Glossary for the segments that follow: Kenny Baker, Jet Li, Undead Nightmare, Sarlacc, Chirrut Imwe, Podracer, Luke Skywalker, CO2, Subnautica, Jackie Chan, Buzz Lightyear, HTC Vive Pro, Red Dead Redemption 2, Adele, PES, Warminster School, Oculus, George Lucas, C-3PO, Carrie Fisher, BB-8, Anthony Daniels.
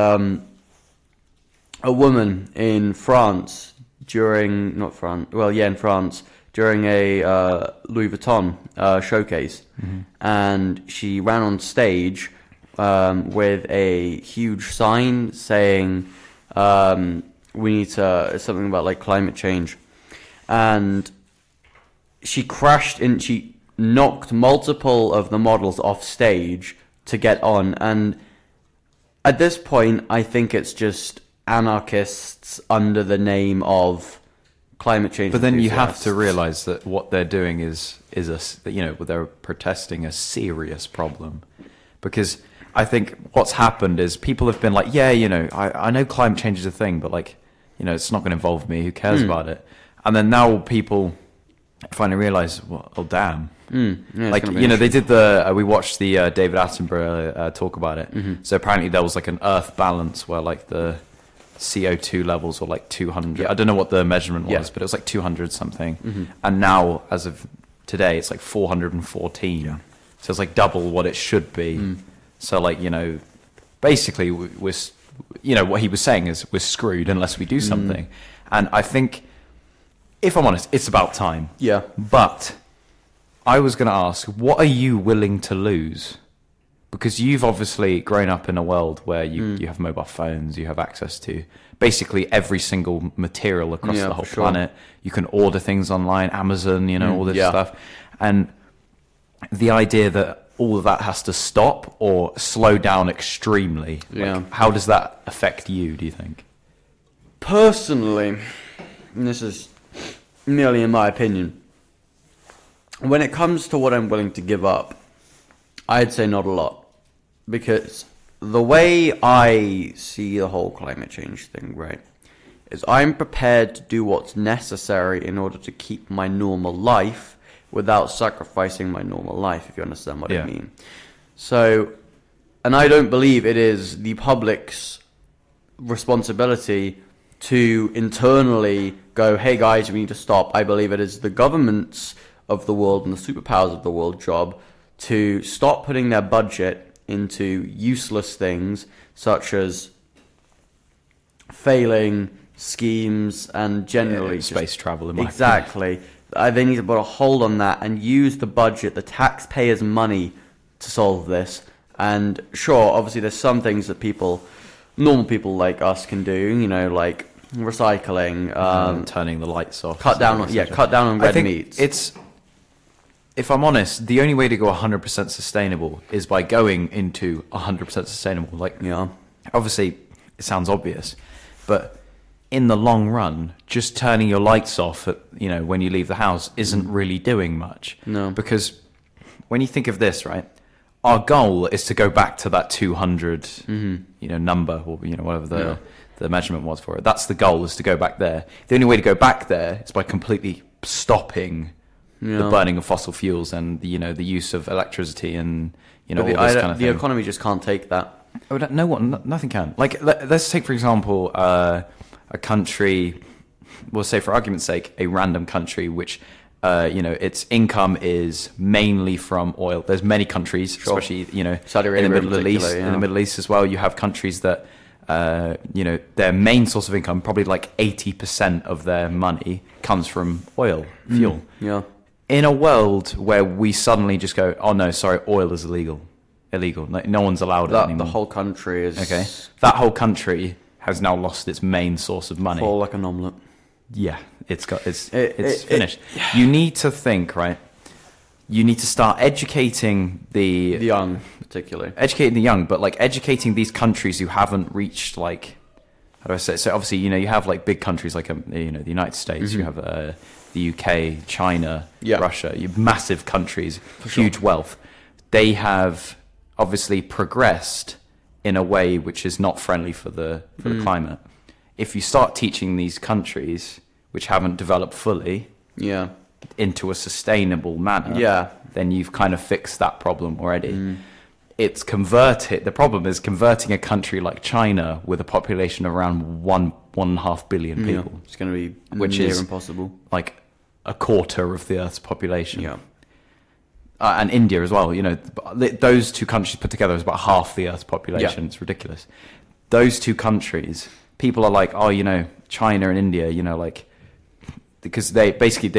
a woman in France during a Louis Vuitton showcase, mm-hmm. and she ran on stage with a huge sign saying we need to something about like climate change, and she crashed and she knocked multiple of the models off stage to get on. And at this point, I think it's just anarchists under the name of climate change. But then you have to realize that what they're doing is they're protesting a serious problem, because I think what's happened is people have been like, I know climate change is a thing, but it's not going to involve me. Who cares about it? And then now people finally realize, well, oh damn. Yeah, they did we watched the David Attenborough talk about it. Mm-hmm. So apparently there was like an Earth balance where like the CO2 levels were like 200. Yeah. I don't know what the measurement was, but it was like 200 something. Mm-hmm. And now, as of today, it's like 414. Yeah. So it's like double what it should be. Mm. So basically we're, what he was saying is we're screwed unless we do something. Mm. And I think, if I'm honest, it's about time. Yeah. But I was going to ask, what are you willing to lose? Because you've obviously grown up in a world where you have mobile phones, you have access to basically every single material across the whole planet. You can order things online, Amazon, all this stuff. And the idea that all of that has to stop or slow down extremely. Yeah. How does that affect you, do you think? Personally, and this is merely in my opinion, when it comes to what I'm willing to give up, I'd say not a lot, because the way I see the whole climate change thing, right, is I'm prepared to do what's necessary in order to keep my normal life without sacrificing my normal life, if you understand what I mean. So, and I don't believe it is the public's responsibility to internally go, hey guys, we need to stop. I believe it is the governments of the world and the superpowers of the world job to stop putting their budget into useless things such as failing schemes and generally space travel. They need to put a hold on that and use the budget, the taxpayers' money, to solve this. And sure, obviously, there's some things that normal people like us can do, like recycling, turning the lights off, cut down on red meats. If I'm honest, the only way to go 100% sustainable is by going into 100% sustainable. Obviously, it sounds obvious, but in the long run, just turning your lights off at, when you leave the house isn't really doing much. No. Because when you think of this, right, our goal is to go back to that 200, number or, whatever the measurement was for it. That's the goal, is to go back there. The only way to go back there is by completely stopping the burning of fossil fuels and the use of electricity and all this kind of thing. The economy just can't take that. Oh, no one, nothing can. Let's take for example a country. We'll say, for argument's sake, a random country which its income is mainly from oil. There's many countries, especially Saudi Arabia, in the Middle East, in the Middle East as well. You have countries that their main source of income, probably like 80% of their money, comes from oil fuel. Yeah. In a world where we suddenly just go, oh no, sorry, oil is illegal. No one's allowed it anymore. The whole country is... Okay. That whole country has now lost its main source of money. Fall like an omelette. Yeah, it's finished. You need to think, right? You need to start educating the young, particularly. Educating the young, but educating these countries who haven't reached how do I say it? So obviously, you have big countries like the United States. Mm-hmm. You have the UK, China, Russia, massive countries, huge wealth. They have obviously progressed in a way which is not friendly for the climate. If you start teaching these countries which haven't developed fully into a sustainable manner, then you've kind of fixed that problem already. It's converted. The problem is converting a country like China with a population of around 1.5 billion people. Yeah, it's going to be which near is impossible. Like a quarter of the Earth's population. Yeah, and India as well. Those two countries put together is about half the Earth's population. Yeah. It's ridiculous. those two countries, people are like, oh, you know, China and India, you know, like, because they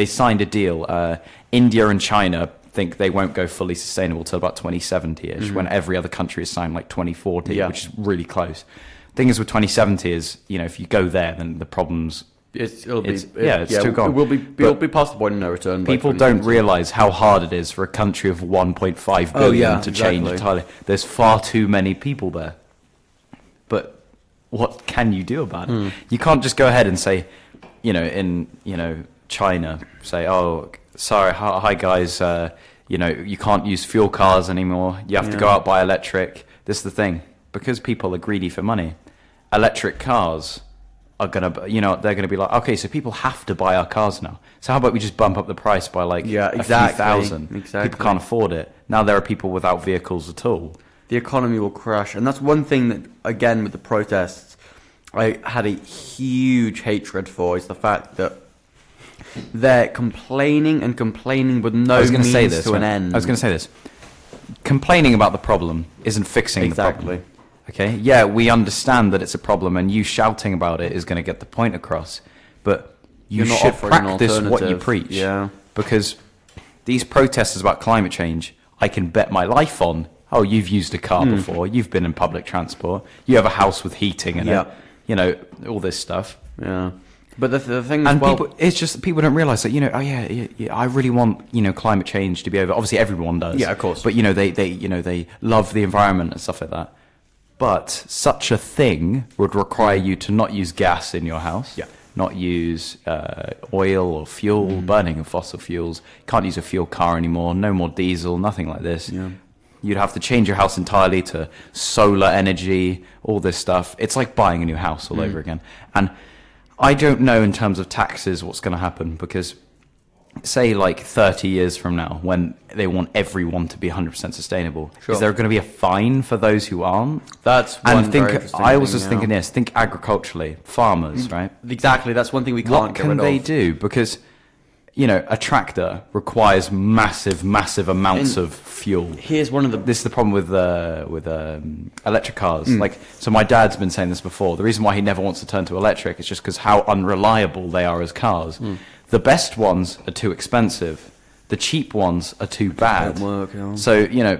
signed a deal. India and China think they won't go fully sustainable till about 2070-ish, when every other country has signed like 2040, which is really close. Thing is with 2070 is, you know, if you go there, then the problems... It's too gone. It'll be past the point of no return. People don't realize how hard it is for a country of 1.5 billion to change entirely. There's far too many people there. But what can you do about it? You can't just go ahead and say, you know, in, you know, China, say, oh, sorry, hi guys, you know, you can't use fuel cars anymore. You have to go out buy electric. This is the thing, because people are greedy for money. Electric cars are going to, you know, they're going to be like, okay, so people have to buy our cars now. So how about we just bump up the price by like a few thousand? Exactly. People can't afford it. Now there are people without vehicles at all. The economy will crash. And that's one thing that, again, with the protests, I had a huge hatred for, is the fact that they're complaining with no means to an end. I was going to say this. Complaining about the problem isn't fixing the problem. Okay, yeah, we understand that it's a problem, and you shouting about it is going to get the point across. But you should practice what you preach. Yeah. Because these protesters about climate change, I can bet my life on, oh, you've used a car before, you've been in public transport, you have a house with heating in it, you know, all this stuff. Yeah. But the thing is, it's just that people don't realise that, you know, oh yeah, I really want, you know, climate change to be over. Obviously, everyone does. Yeah, of course. But, you know, they love the environment and stuff like that. But such a thing would require you to not use gas in your house, not use oil or fuel, burning of fossil fuels. Can't use a fuel car anymore, no more diesel, nothing like this. Yeah. You'd have to change your house entirely to solar energy, all this stuff. It's like buying a new house all over again. And I don't know in terms of taxes what's going to happen, because say like 30 years from now, when they want everyone to be 100% sustainable, is there going to be a fine for those who aren't? That's one thing. I was just thinking this. Think agriculturally, farmers, right? Exactly. That's one thing we can't get rid of. What can they do? Because, you know, a tractor requires massive amounts of fuel. Here's one of the. This is the problem with electric cars. Like, so my dad's been saying this before. The reason why he never wants to turn to electric is just because how unreliable they are as cars. The best ones are too expensive. The cheap ones are too bad. Don't work, no. So, you know,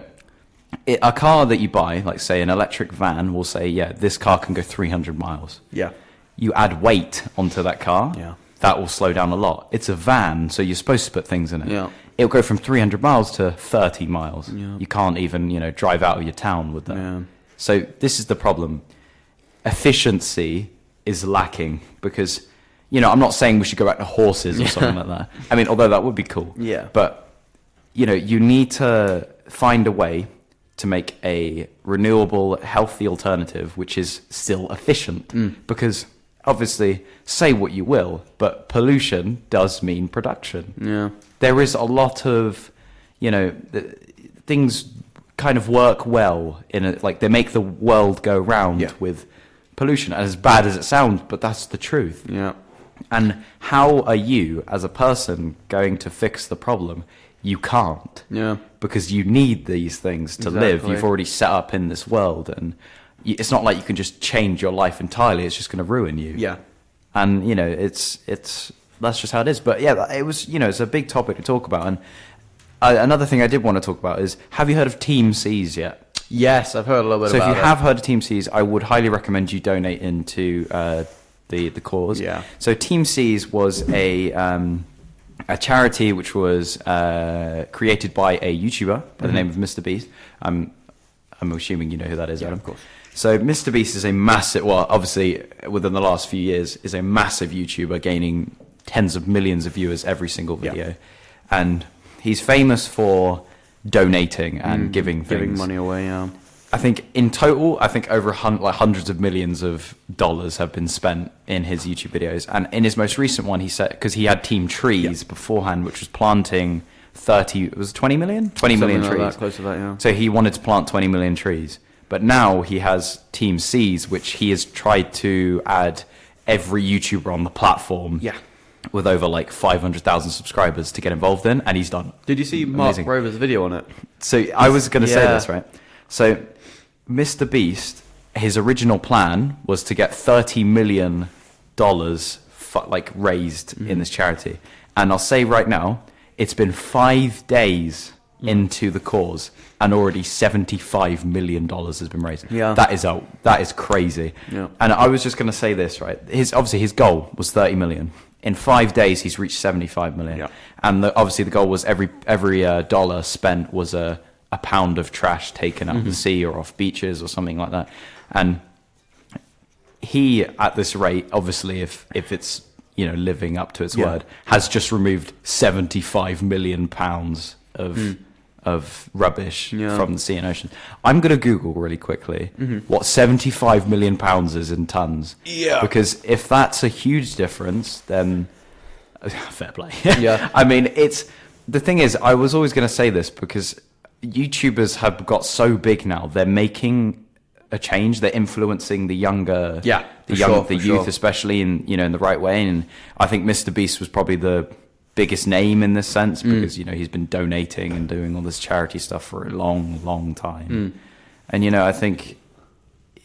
a car that you buy, like, say, an electric van, will say, yeah, this car can go 300 miles. Yeah. You add weight onto that car. Yeah. That will slow down a lot. It's a van, so you're supposed to put things in it. Yeah. It'll go from 300 miles to 30 miles. Yeah. You can't even, you know, drive out of your town with that. Yeah. So this is the problem. Efficiency is lacking because... You know, I'm not saying we should go back to horses or something like that. I mean, although that would be cool. Yeah. But, you know, you need to find a way to make a renewable, healthy alternative which is still efficient. Because, obviously, say what you will, but pollution does mean production. Yeah. There is a lot of, you know, things kind of work well in it. Like, they make the world go round with pollution. As bad as it sounds, but that's the truth. Yeah. And how are you, as a person, going to fix the problem? You can't. Yeah. Because you need these things to live. You've already set up in this world. And it's not like you can just change your life entirely. It's just going to ruin you. Yeah. And, you know, it's that's just how it is. But, yeah, it was, you know, it's a big topic to talk about. And another thing I did want to talk about is, have you heard of Team Seas yet? Yes, I've heard a little bit about it. So if you have heard of Team Seas, I would highly recommend you donate into... the cause. Yeah. So Team Seas was a charity which was created by a YouTuber by the name of MrBeast. I'm assuming you know who that is, Adam. Of course. So MrBeast is a massive, well, obviously within the last few years, is a massive YouTuber gaining tens of millions of viewers every single video. Yeah. And he's famous for donating and giving money away, yeah. I think in total, over hundreds of millions of dollars have been spent in his YouTube videos. And in his most recent one, he said, because he had Team Trees beforehand, which was planting 20 million? 20 million trees. Like that, close to that, yeah. So he wanted to plant 20 million trees. But now he has Team Seas, which he has tried to add every YouTuber on the platform. Yeah. With over like 500,000 subscribers to get involved in, and he's done. Did you see Mark Rover's video on it? So I was going to say this, right? So... Mr. Beast, his original plan was to get $30 million raised in this charity. And I'll say right now, it's been 5 days into the cause, and already $75 million has been raised. Yeah, that is crazy. Yeah. And I was just going to say this, right? His goal was 30 million. In 5 days, he's reached 75 million. Yeah. And the goal was every dollar spent was a pound of trash taken out of the sea or off beaches or something like that. And he, at this rate, obviously, if it's living up to its word, has just removed £75 million of rubbish from the sea and ocean. I'm going to Google really quickly what £75 million is in tons. Yeah. Because if that's a huge difference, then fair play. Yeah. I mean, the thing is, I was always going to say this because YouTubers have got so big now, they're making a change. They're influencing the younger, youth, especially in the right way. And I think MrBeast was probably the biggest name in this sense because he's been donating and doing all this charity stuff for a long, long time, and I think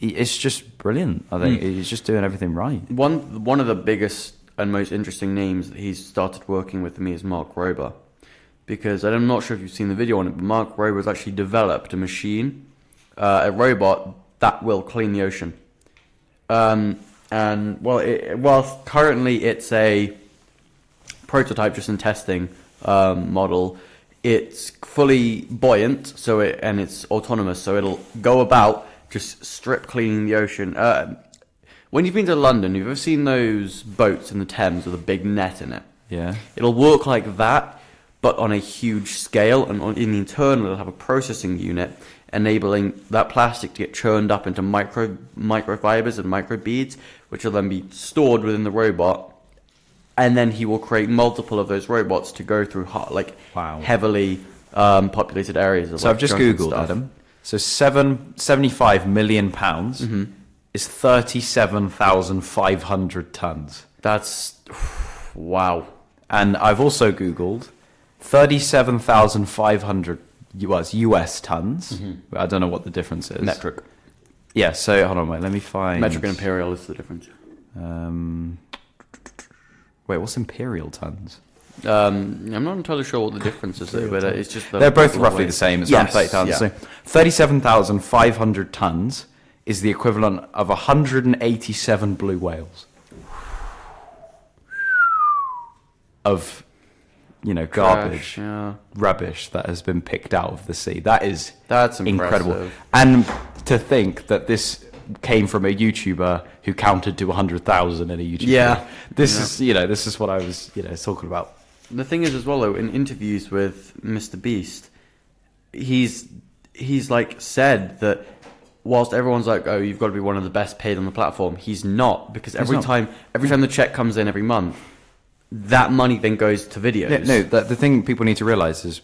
it's just brilliant. I think he's just doing everything right. One of the biggest and most interesting names that he's started working with me is Mark Rober, because I'm not sure if you've seen the video on it, but Mark Rober has actually developed a machine, a robot that will clean the ocean, and currently it's a prototype just in testing model. It's fully buoyant, and it's autonomous, so it'll go about just strip cleaning the ocean. When you've been to London, you've ever seen those boats in the Thames with a big net in it? Yeah. It'll work like that, but on a huge scale, and in the internal it'll have a processing unit enabling that plastic to get churned up into microfibers and microbeads, which will then be stored within the robot. And then he will create multiple of those robots to go through heavily populated areas. So I've just Googled, Adam. So £75 million is 37,500 tons. That's... wow. And I've also Googled 37,500 US tons. Mm-hmm. I don't know what the difference is. Metric. Yeah, so hold on, wait, let me find... Metric and imperial is the difference. Wait, what's imperial tons? I'm not entirely sure what the difference is, though, but it's just... They're both roughly the same. It's around 30 tons. Yeah. So 37,500 tons is the equivalent of 187 blue whales. Of, garbage, rubbish that has been picked out of the sea. That's incredible. And to think that this... came from a YouTuber who counted to 100,000 in a YouTube. Yeah, this is what I was talking about. The thing is, as well, though, in interviews with MrBeast, he's said that whilst everyone's like, oh, you've got to be one of the best paid on the platform, he's not, because every time the check comes in every month, that money then goes to videos. Yeah, no, the thing people need to realise is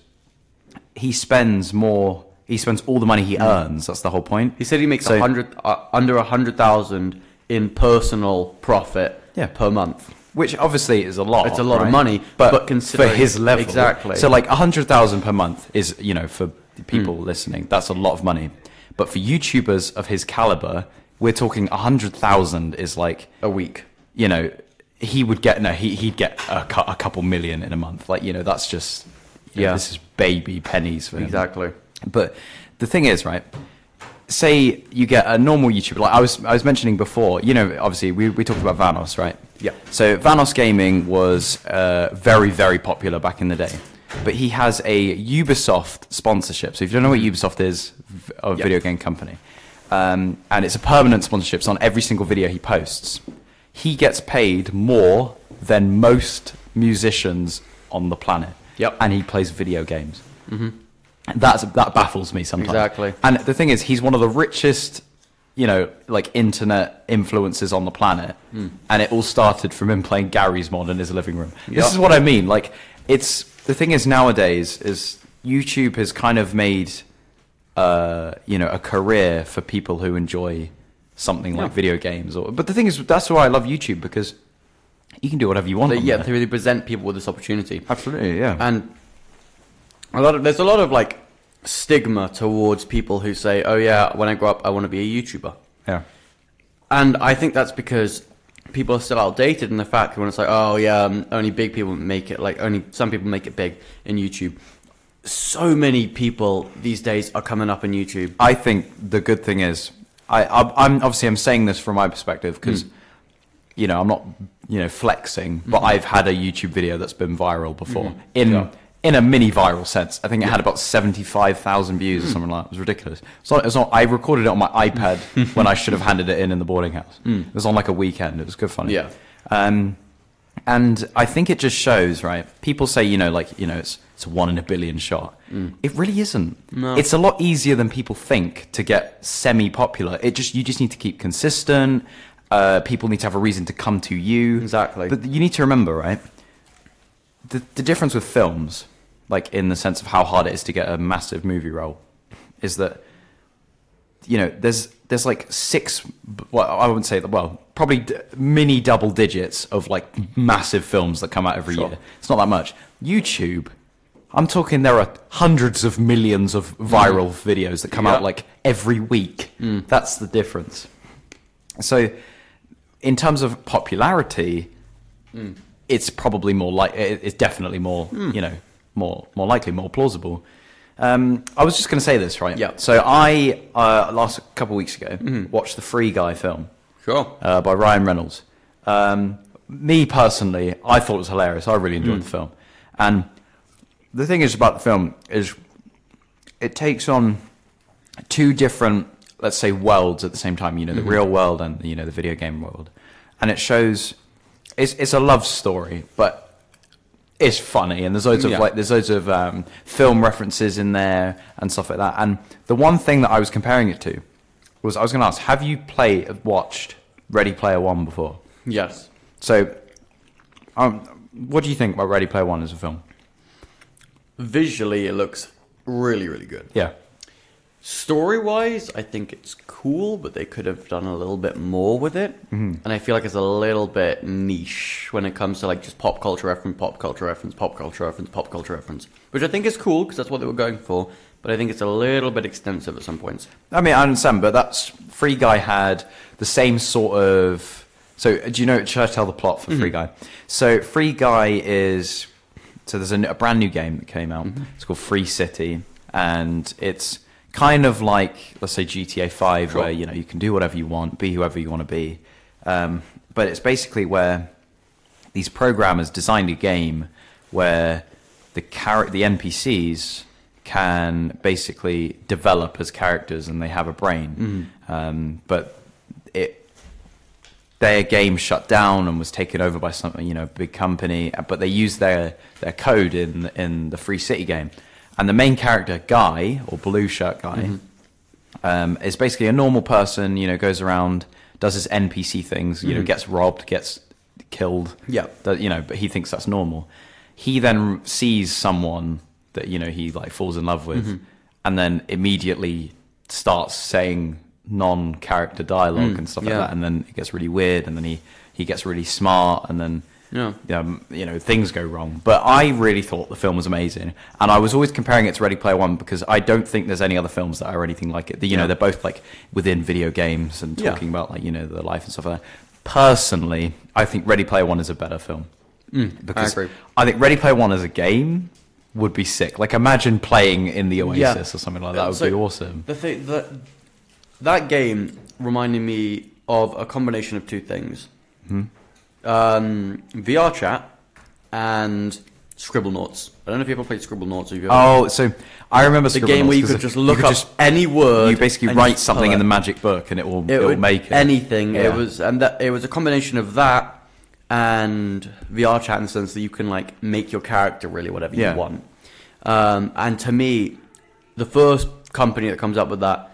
he spends more. He spends all the money he earns. That's the whole point. He said he makes under 100,000 in personal profit per month, which obviously is a lot. It's a lot of money, but considering for his level, exactly. So 100,000 per month is for people listening, that's a lot of money. But for YouTubers of his caliber, we're talking 100,000 is a week. He would get he'd get a couple million in a month. That's just this is baby pennies for him. Exactly. But the thing is, right, say you get a normal YouTuber, like I was mentioning before, obviously we talked about Vanos, right? Yeah. So Vanos Gaming was very, very popular back in the day. But he has a Ubisoft sponsorship. So if you don't know what Ubisoft is, a video game company, and it's a permanent sponsorship, so on every single video he posts, he gets paid more than most musicians on the planet. Yep. And he plays video games. Mm-hmm. That baffles me sometimes. Exactly. And the thing is, he's one of the richest, internet influencers on the planet. Mm. And it all started from him playing Gary's Mod in his living room. Yep. This is what I mean. The thing is, nowadays, is YouTube has kind of made, a career for people who enjoy something like video games. But the thing is, that's why I love YouTube, because you can do whatever you want. Yeah, they really present people with this opportunity. Absolutely, yeah. And... there's a lot of stigma towards people who say, oh yeah, when I grow up I want to be a YouTuber. Yeah. And I think that's because people are still outdated in the fact that when it's like, oh yeah, only big people make it, like only some people make it big in YouTube. So many people these days are coming up on YouTube. I think the good thing is, I'm saying this from my perspective because, you know, I'm not, you know, flexing, but I've had a YouTube video that's been viral before in a mini viral sense. I think it had about 75,000 views or something like that. It was ridiculous. So it's not. I recorded it on my iPad when I should have handed it in the boarding house. It was on like a weekend. It was good fun. Yeah. And I think it just shows, right? People say, you know, like, you know, it's a 1 in a billion shot. It really isn't. No. It's a lot easier than people think to get semi-popular. You just need to keep consistent. People need to have a reason to come to you. Exactly. But you need to remember, right? The difference with films, like in the sense of how hard it is to get a massive movie role, is that, you know, there's like six, well, I wouldn't say that, well, probably mini double digits of like massive films that come out every year. It's not that much. YouTube, I'm talking there are hundreds of millions of viral videos that come out like every week. That's the difference. So in terms of popularity, it's probably more like, it's definitely more, you know, more likely, more plausible. I was just going to say this, right? Yeah. So I, last couple of weeks ago, watched the Free Guy film. Sure. By Ryan Reynolds. Me personally, I thought it was hilarious. I really enjoyed the film. And the thing is about the film is it takes on two different, let's say, worlds at the same time. You know, the real world and, you know, the video game world. And it shows, it's a love story, but it's funny, and there's loads of like there's loads of film references in there and stuff like that. And the one thing that I was comparing it to was, I was going to ask, have you watched Ready Player One before? Yes. So, what do you think about Ready Player One as a film? Visually, it looks really, really good. Yeah. Story-wise, I think it's cool, but they could have done a little bit more with it. And I feel like it's a little bit niche when it comes to like just pop culture reference, pop culture reference, pop culture reference, pop culture reference, which I think is cool because that's what they were going for. But I think it's a little bit extensive at some points. I mean, I understand, but that's Free Guy had the same sort of. So, do you know? Should I tell the plot for Free Guy? So, Free Guy is there's a brand new game that came out. It's called Free City, and it's kind of like, let's say, GTA 5, where, you know, you can do whatever you want, be whoever you want to be. But it's basically where these programmers designed a game where the NPCs can basically develop as characters, and they have a brain. But their game shut down and was taken over by some, you know, big company. But they used their code in the Free City game. And the main character, Guy, or Blue Shirt Guy, is basically a normal person, you know, goes around, does his NPC things, you know, gets robbed, gets killed. Yeah. You know, but he thinks that's normal. He then sees someone that, you know, he like falls in love with and then immediately starts saying non-character dialogue and stuff like that. And then it gets really weird, and then he gets really smart, and then you know, things go wrong. But I really thought the film was amazing, and I was always comparing it to Ready Player One because I don't think there's any other films that are anything like it. You know, they're both like within video games and talking about like, you know, the life and stuff like that. Personally, I think Ready Player One is a better film because I agree. I think Ready Player One as a game would be sick. Like, imagine playing in the Oasis or something like that. That would be awesome. The thing that game reminded me of a combination of two things. VR Chat and Scribblenauts. I don't know if you ever played Scribblenauts. So I remember the game where you could just look up any word. You basically write something in the magic book, and it will make it anything. Yeah. It was a combination of that and VR Chat in the sense that you can like make your character really whatever you want. And to me, the first company that comes up with that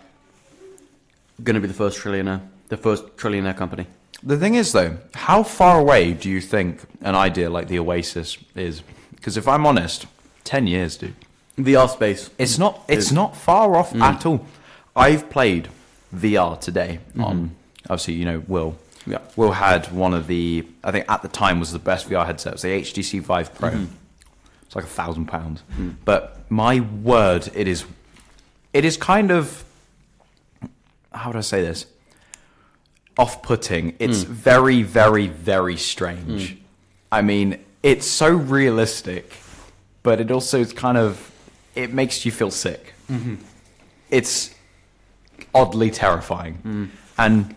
going to be the first trillionaire company. The thing is, though, how far away do you think an idea like the Oasis is? Because if I'm honest, 10 years, dude. VR space. It's not far off at all. I've played VR today on, obviously, you know, Will. Yeah. Will had one of the, I think at the time was the best VR headset. It was the HTC Vive Pro. It's like £1,000. But my word, it is kind of, how would I say this? off-putting. It's very, very, very strange. I mean, it's so realistic, but it also is kind of... It makes you feel sick. It's oddly terrifying. And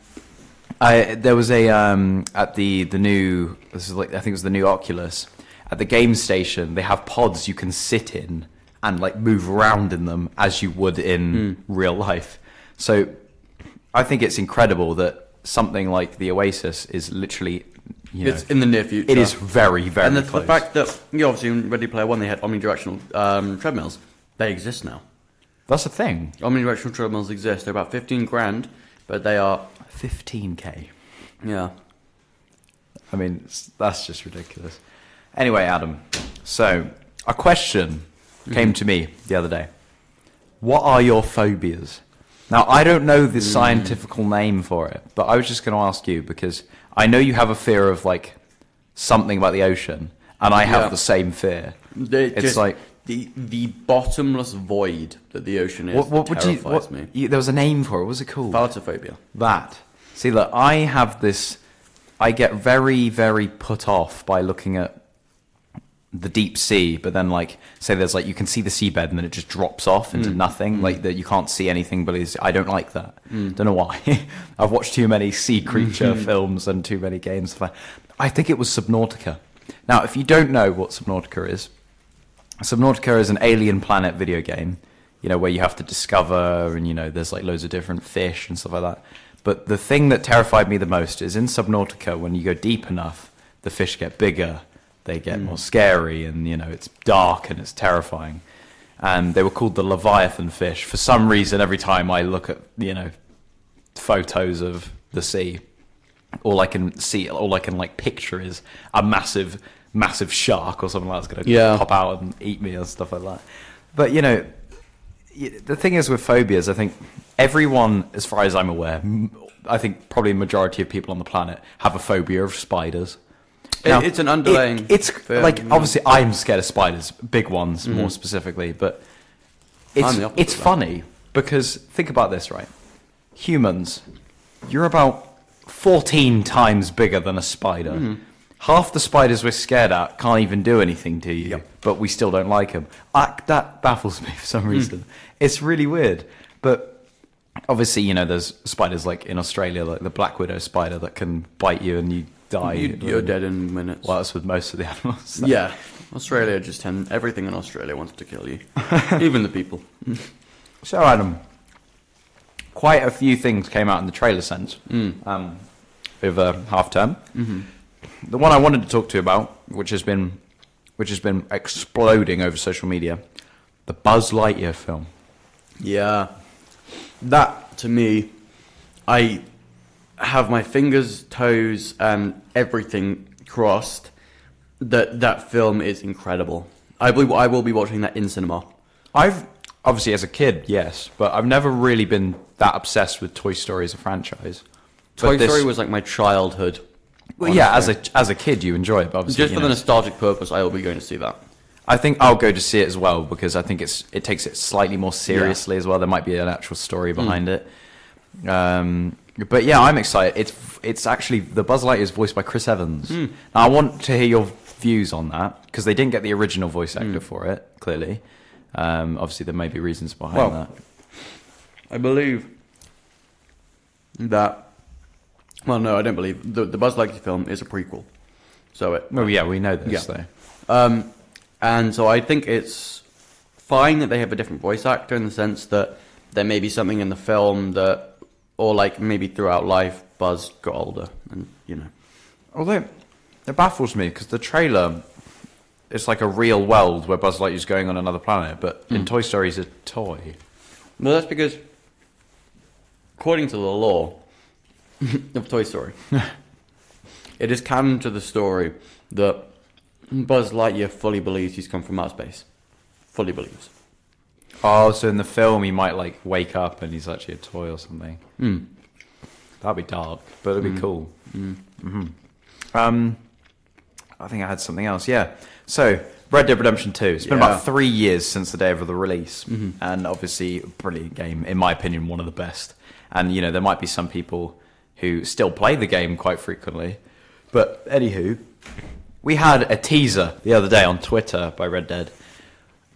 there was a... at the new... This is like, I think it was the new Oculus. At the game station, they have pods you can sit in and like move around in them as you would in real life. So I think it's incredible that something like the Oasis is literally... You know, it's in the near future. It is very, very and close. And the fact that, you know, obviously in Ready Player One they had omnidirectional treadmills. They exist now. That's the thing. Omnidirectional treadmills exist. They're about 15 grand, but they are... 15K. Yeah. I mean, that's just ridiculous. Anyway, Adam, so a question came to me the other day. What are your phobias? Now, I don't know the scientific name for it, but I was just going to ask you because I know you have a fear of, like, something about the ocean, and I have the same fear. It's like... The bottomless void that the ocean is terrifies me. There was a name for it. What was it called? Thalatophobia. That. See, look, I have this... I get very, very put off by looking at the deep sea, but then, like, say there's, like, you can see the seabed and then it just drops off into nothing. Like, that you can't see anything, but I don't like that. Don't know why. I've watched too many sea creature films and too many games. I think it was Subnautica. Now, if you don't know what Subnautica is an alien planet video game, you know, where you have to discover and, you know, there's, like, loads of different fish and stuff like that. But the thing that terrified me the most is in Subnautica, when you go deep enough, the fish get bigger, they get more scary, and, you know, it's dark and it's terrifying. And they were called the Leviathan fish. For some reason, every time I look at, you know, photos of the sea, all I can picture is a massive, massive shark or something like that's going to pop out and eat me and stuff like that. But, you know... The thing is with phobias, I think everyone, as far as I'm aware, I think probably the majority of people on the planet have a phobia of spiders. Now, it's an underlying... It's fear, like, obviously, I'm scared of spiders, big ones more specifically, but it's funny because think about this, right? Humans, you're about 14 times bigger than a spider. Half the spiders we're scared at can't even do anything to you, but we still don't like them. That baffles me for some reason. It's really weird. But obviously, you know, there's spiders like in Australia, like the black widow spider that can bite you and you die. You're dead in minutes. Well, that's with most of the animals. So. Yeah. Australia just everything in Australia wants to kill you. Even the people. So, Adam, quite a few things came out in the trailer sense over half-term. The one I wanted to talk to you about, which has been exploding over social media, the Buzz Lightyear film. Yeah. That, to me, I have my fingers, toes, and everything crossed that film is incredible. I believe I will be watching that in cinema. I've, obviously as a kid, yes, but I've never really been that obsessed with Toy Story as a franchise. Toy Story was like my childhood. Well, yeah, as a kid, you enjoy it, but obviously just for the nostalgic purpose, I will be going to see that. I think I'll go to see it as well because I think it takes it slightly more seriously as well. There might be an actual story behind it, but yeah, I'm excited. It's actually the Buzz Lightyear is voiced by Chris Evans. Now I want to hear your views on that because they didn't get the original voice actor for it. Clearly, obviously there may be reasons behind that. I believe that. Well, no, I don't believe the Buzz Lightyear film is a prequel. So it. Oh yeah, we know this though. And so I think it's fine that they have a different voice actor in the sense that there may be something in the film that, or like maybe throughout life, Buzz got older, and you know. Although it baffles me because the trailer, it's like a real world where Buzz Lightyear's going on another planet, but in Toy Story he's a toy. Well, that's because, according to the law. Of Toy Story. It is canon to the story that Buzz Lightyear fully believes he's come from outer space. Fully believes. Oh, so in the film he might like wake up and he's actually a toy or something. That'd be dark, but it'd be cool. I think I had something else, yeah. So, Red Dead Redemption 2. It's been about 3 years since the day of the release. And obviously, brilliant game. In my opinion, one of the best. And, you know, there might be some people... who still play the game quite frequently. But anywho, we had a teaser the other day on Twitter by Red Dead.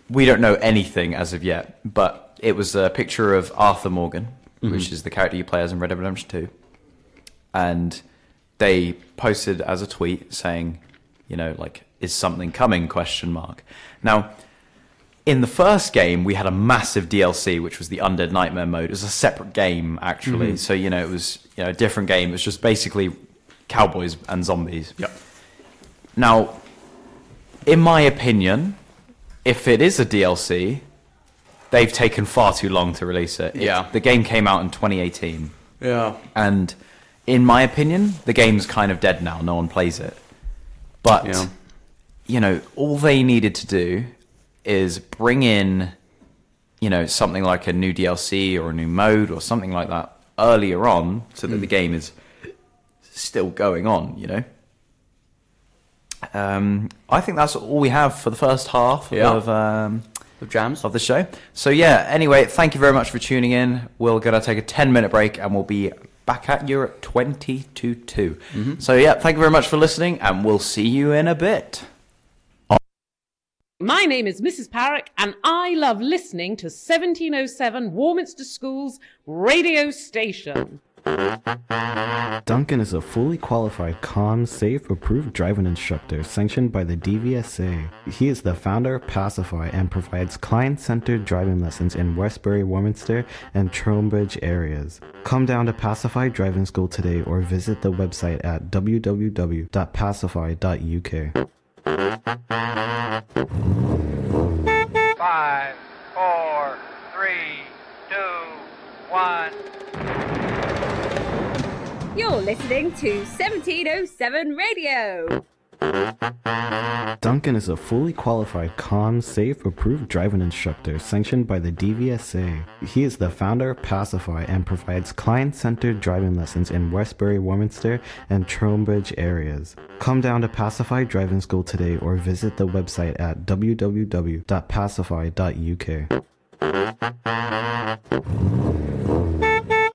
We don't know anything as of yet, but it was a picture of Arthur Morgan, which is the character you play as in Red Dead Redemption 2. And they posted as a tweet saying, you know, like, is something coming, question mark. Now, in the first game, we had a massive DLC, which was the Undead Nightmare mode. It was a separate game, actually. So, you know, it was a different game. It was just basically cowboys and zombies. Yep. Now, in my opinion, if it is a DLC, they've taken far too long to release it. Yeah. The game came out in 2018. Yeah. And in my opinion, the game's kind of dead now. No one plays it. But, you know, all they needed to do is bring in, you know, something like a new DLC or a new mode or something like that earlier on so that the game is still going on, you know? I think that's all we have for the first half of the show. So yeah, anyway, thank you very much for tuning in. We're going to take a 10-minute break and we'll be back at you at 22:02. So yeah, thank you very much for listening and we'll see you in a bit. My name is Mrs. Parrick and I love listening to 1707 Warminster School's radio station. Duncan is a fully qualified, calm, safe, approved driving instructor sanctioned by the DVSA. He is the founder of Pacify and provides client-centered driving lessons in Westbury, Warminster, and Trowbridge areas. Come down to Pacify Driving School today or visit the website at www.pacify.uk. 5, 4, 3, 2, 1... You're listening to 1707 Radio. Duncan is a fully qualified, calm, safe, approved driving instructor sanctioned by the DVSA. He is the founder of Pacify and provides client-centered driving lessons in Westbury, Warminster, and Trowbridge areas. Come down to Pacify Driving School today or visit the website at www.pacify.uk.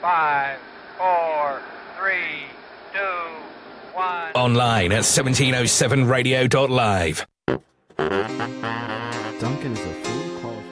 5, 4, 3, 2, 1. Online at 1707radio.live. Duncan is a fully qualified.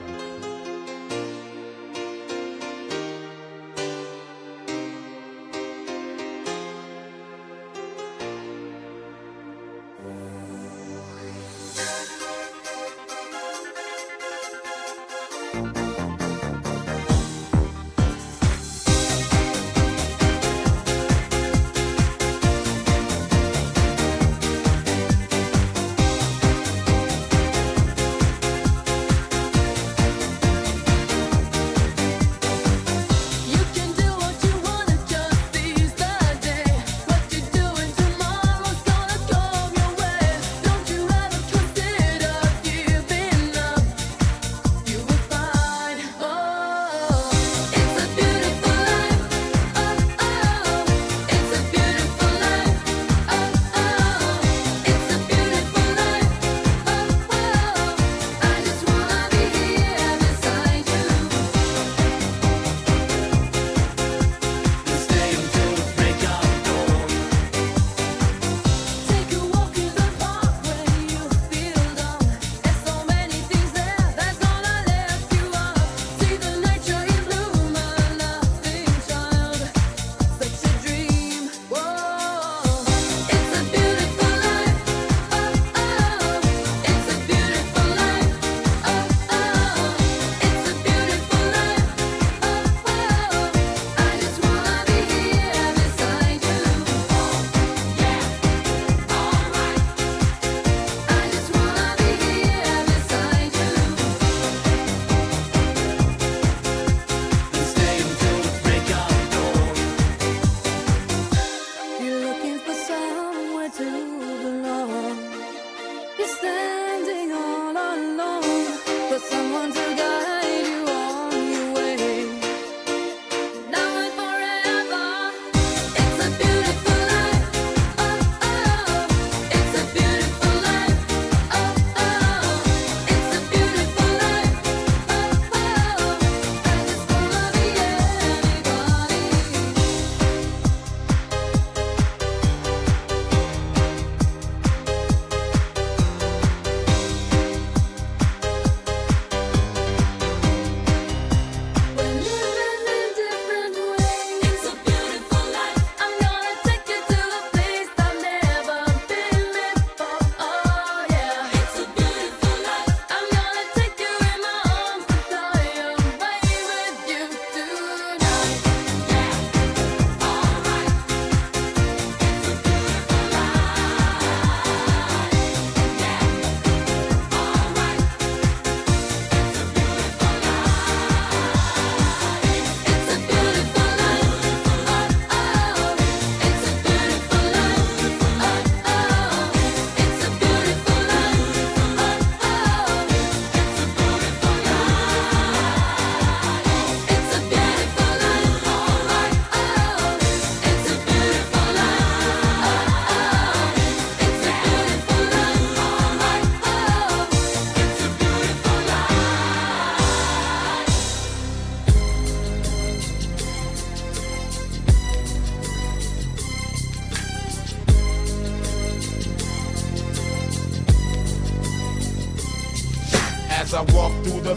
As I walk through the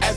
As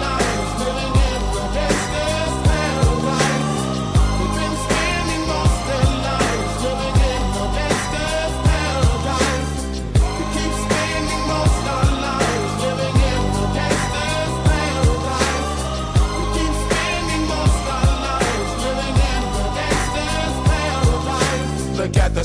night, living in the best of paradise. We've been standing most of the night, living in the best of paradise. We keep standing most of the night, living in the best of paradise. We keep standing most of the night, living in the best of paradise. Look at the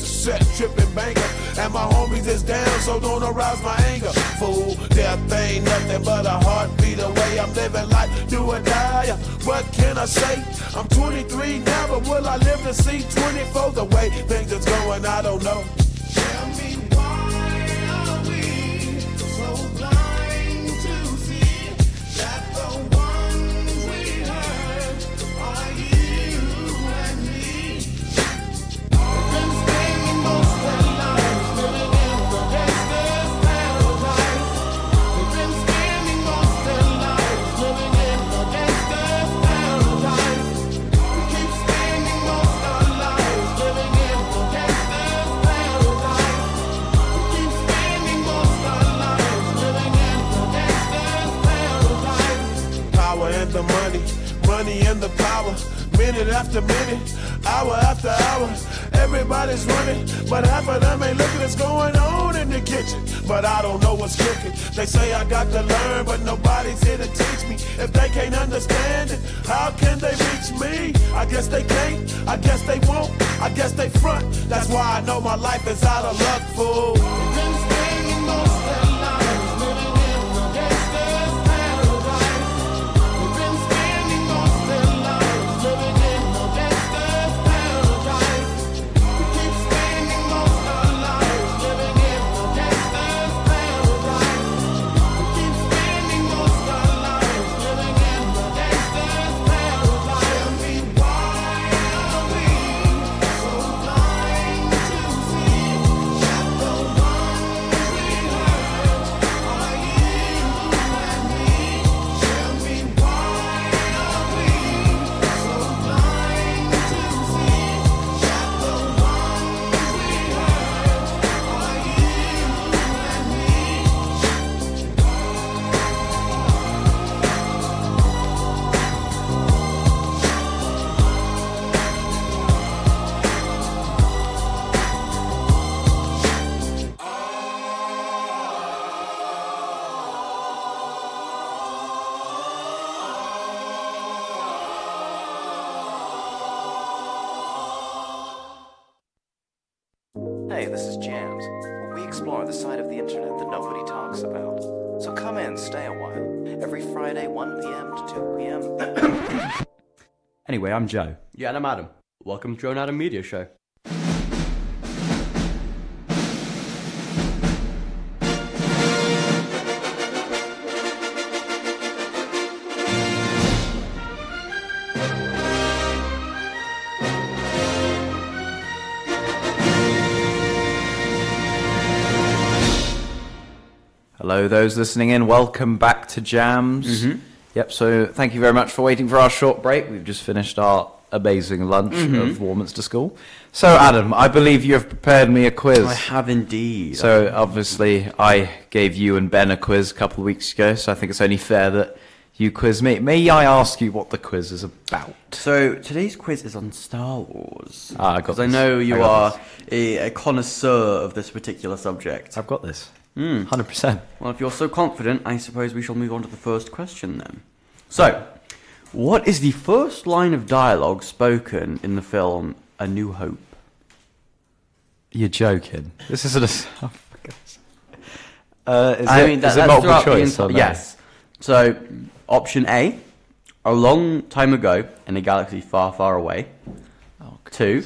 set tripping banker, and my homies is down, so don't arouse my anger. Fool, death ain't nothing but a heartbeat away. I'm living life, do or die. What can I say? I'm 23 now, but will I live to see 24? The way things is going, I don't know. Tell me why. The money, money and the power, minute after minute, hour after hour, everybody's running, but half of them ain't looking what's going on in the kitchen. But I don't know what's cooking. They say I got to learn, but nobody's here to teach me. If they can't understand it, how can they reach me? I guess they can't, I guess they won't, I guess they front. That's why I know my life is out of luck, fool. Anyway, I'm Joe. Yeah, and I'm Adam. Welcome to Drone Adam Media Show. Hello, those listening in. Welcome back to Jams. Mm-hmm. Yep, so thank you very much for waiting for our short break. We've just finished our amazing lunch of Warminster School. So, Adam, I believe you have prepared me a quiz. I have indeed. So, obviously, I gave you and Ben a quiz a couple of weeks ago, so I think it's only fair that you quiz me. May I ask you what the quiz is about? So, today's quiz is on Star Wars. Ah, I got this. Because I know you are a connoisseur of this particular subject. I've got this. 100%. Well, if you're so confident, I suppose we shall move on to the first question then. So, What is the first line of dialogue spoken in the film A New Hope? You're joking. This isn't a... Oh, for God's sake. Is it multiple choice? No? Yes. So, option A, a long time ago in a galaxy far, far away. Oh, 2,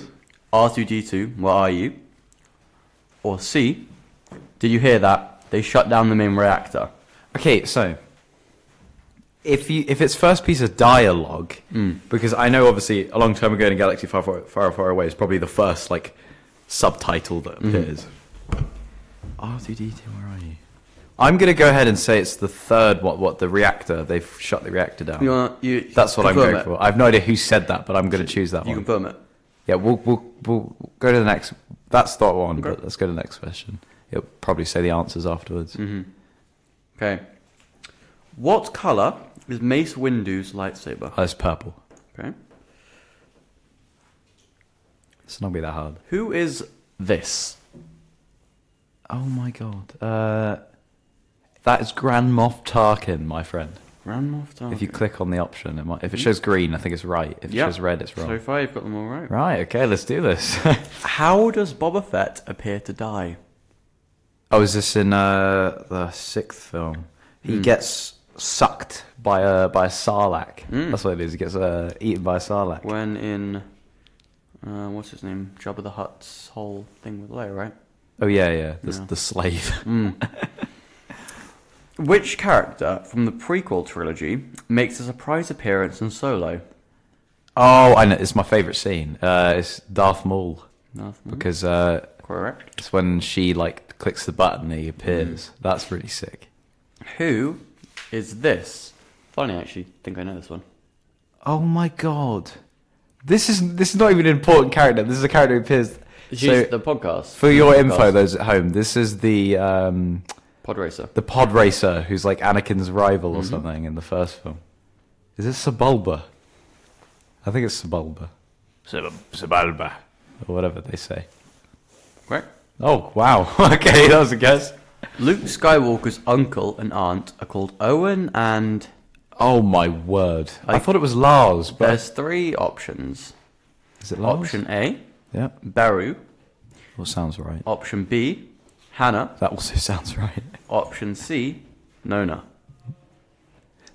R2-D2, where are you? Or C, did you hear that? They shut down the main reactor. Okay, so... If it's first piece of dialogue, because I know obviously a long time ago in a galaxy far, far, far, far away is probably the first like subtitle that appears. R2-D2, where are you? I'm gonna go ahead and say it's the third. What the reactor? They've shut the reactor down. That's what I'm going for. I've no idea who said that, but I'm gonna choose that one. You confirm it? Yeah, we'll go to the next. That's that one. Okay. But let's go to the next question. It'll probably say the answers afterwards. Mm-hmm. Okay. What color is Mace Windu's lightsaber? Oh, it's purple. Okay. It's not gonna be that hard. Who is this? Oh my god. That is Grand Moff Tarkin, my friend. Grand Moff Tarkin. If you click on the option, it might, if it shows green, I think it's right. If it shows red, it's wrong. So far, you've got them all right. Right, okay, let's do this. How does Boba Fett appear to die? Oh, is this in the sixth film? He gets sucked by a Sarlacc. That's what it is. He gets eaten by a Sarlacc. When in what's his name? Jabba the Hutt's whole thing with Leia, right? Oh yeah. The slave. Which character from the prequel trilogy makes a surprise appearance in Solo? Oh, I know. It's my favourite scene. It's Darth Maul. Because correct. It's when she like clicks the button and he appears. That's really sick. Who is this? Funny, I actually think I know this one. Oh my god. This is not even an important character. This is a character who appears... So, the podcast. For your info, those at home, this is the... Podracer. The Podracer, who's like Anakin's rival or something in the first film. Is it Sabulba? I think it's Sabulba. Sabulba. Or whatever they say. Right. Oh, wow. Okay, that was a guess. Luke Skywalker's uncle and aunt are called Owen and... Oh my word. I thought it was Lars, but... There's three options. Is it Lars? Option A. Yeah. Beru. That sounds right. Option B. Hannah. That also sounds right. Option C. Nona.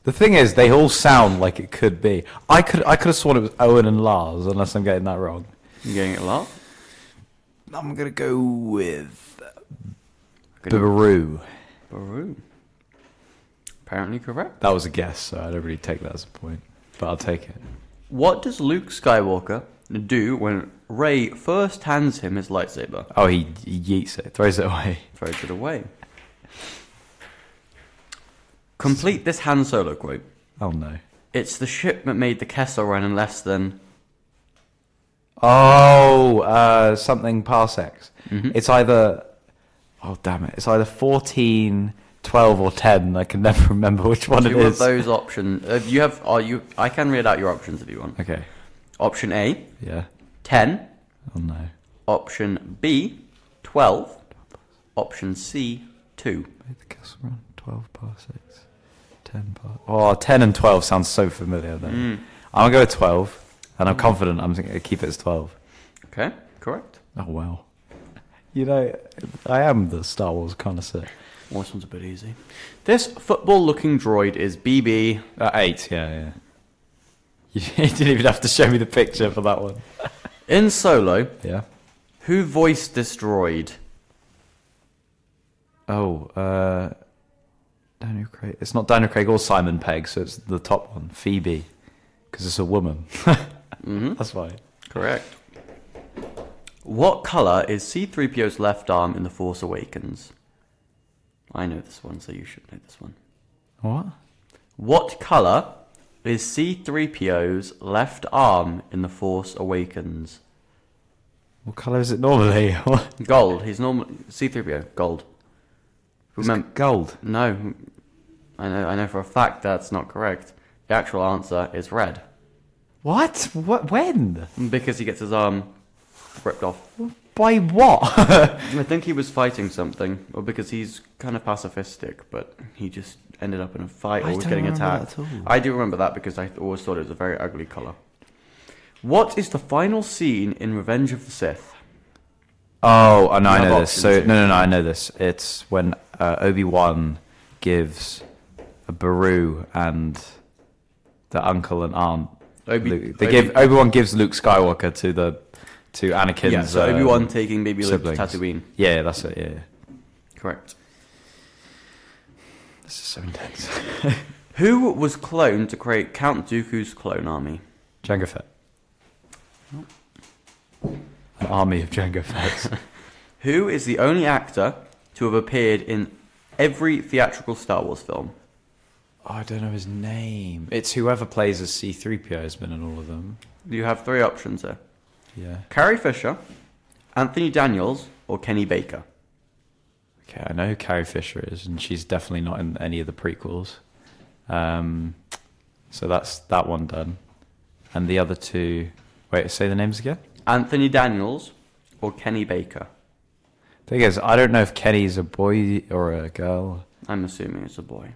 The thing is, they all sound like it could be. I could have sworn it was Owen and Lars, unless I'm getting that wrong. You're getting it Lars? I'm going to go with... Beru. Apparently correct. That was a guess, so I don't really take that as a point. But I'll take it. What does Luke Skywalker do when Rey first hands him his lightsaber? Oh, he yeets it. Throws it away. Complete this Han Solo quote. Oh, no. It's the ship that made the Kessel Run in less than... Oh, something parsecs. It's either... Oh, damn it. It's either 14, 12, or 10. I can never remember which one it is. Those options. I can read out your options if you want. Okay. Option A. Yeah. 10. Oh, no. Option B. 12. Option C. 2. Made the Kessel Run. 12 par 6. 10 par... Oh, 10 and 12 sounds so familiar, then. I'm going to go with 12, and I'm confident I'm going to keep it as 12. Okay. Correct. Oh, wow. You know, I am the Star Wars connoisseur. Well, this one's a bit easy. This football-looking droid is BB... 8, yeah. You didn't even have to show me the picture for that one. In Solo, who voiced this droid? Oh, Daniel Craig. It's not Daniel Craig or Simon Pegg, so it's the top one, Phoebe, because it's a woman. That's why. Correct. What colour is C-3PO's left arm in The Force Awakens? I know this one, so you should know this one. What? What colour is C-3PO's left arm in The Force Awakens? What colour is it normally? Gold. He's normally... C-3PO, gold. Remember, gold? No. I know for a fact that's not correct. The actual answer is red. What? When? Because he gets his arm... ripped off. By what? I think he was fighting something, or because he's kind of pacifistic, but he just ended up in a fight or was getting attacked. I do remember that because I always thought it was a very ugly colour. What is the final scene in Revenge of the Sith? Oh, no, I know this. So no, I know this. It's when Obi-Wan gives Beru and the uncle and aunt. Obi-Wan gives Luke Skywalker to Anakin's. Yeah, so Obi-Wan taking baby Luke to Tatooine. Yeah, that's it. Yeah. Correct. This is so intense. Who was cloned to create Count Dooku's clone army? Jango Fett. Oh. An army of Jango Fett. Who is the only actor to have appeared in every theatrical Star Wars film? Oh, I don't know his name. It's whoever plays as C-3PO has been in all of them. You have three options there. Yeah. Carrie Fisher, Anthony Daniels, or Kenny Baker. Okay, I know who Carrie Fisher is, and she's definitely not in any of the prequels. So that's that one done. And the other two... Wait, say the names again? Anthony Daniels or Kenny Baker. Thing is, I don't know if Kenny's a boy or a girl. I'm assuming it's a boy.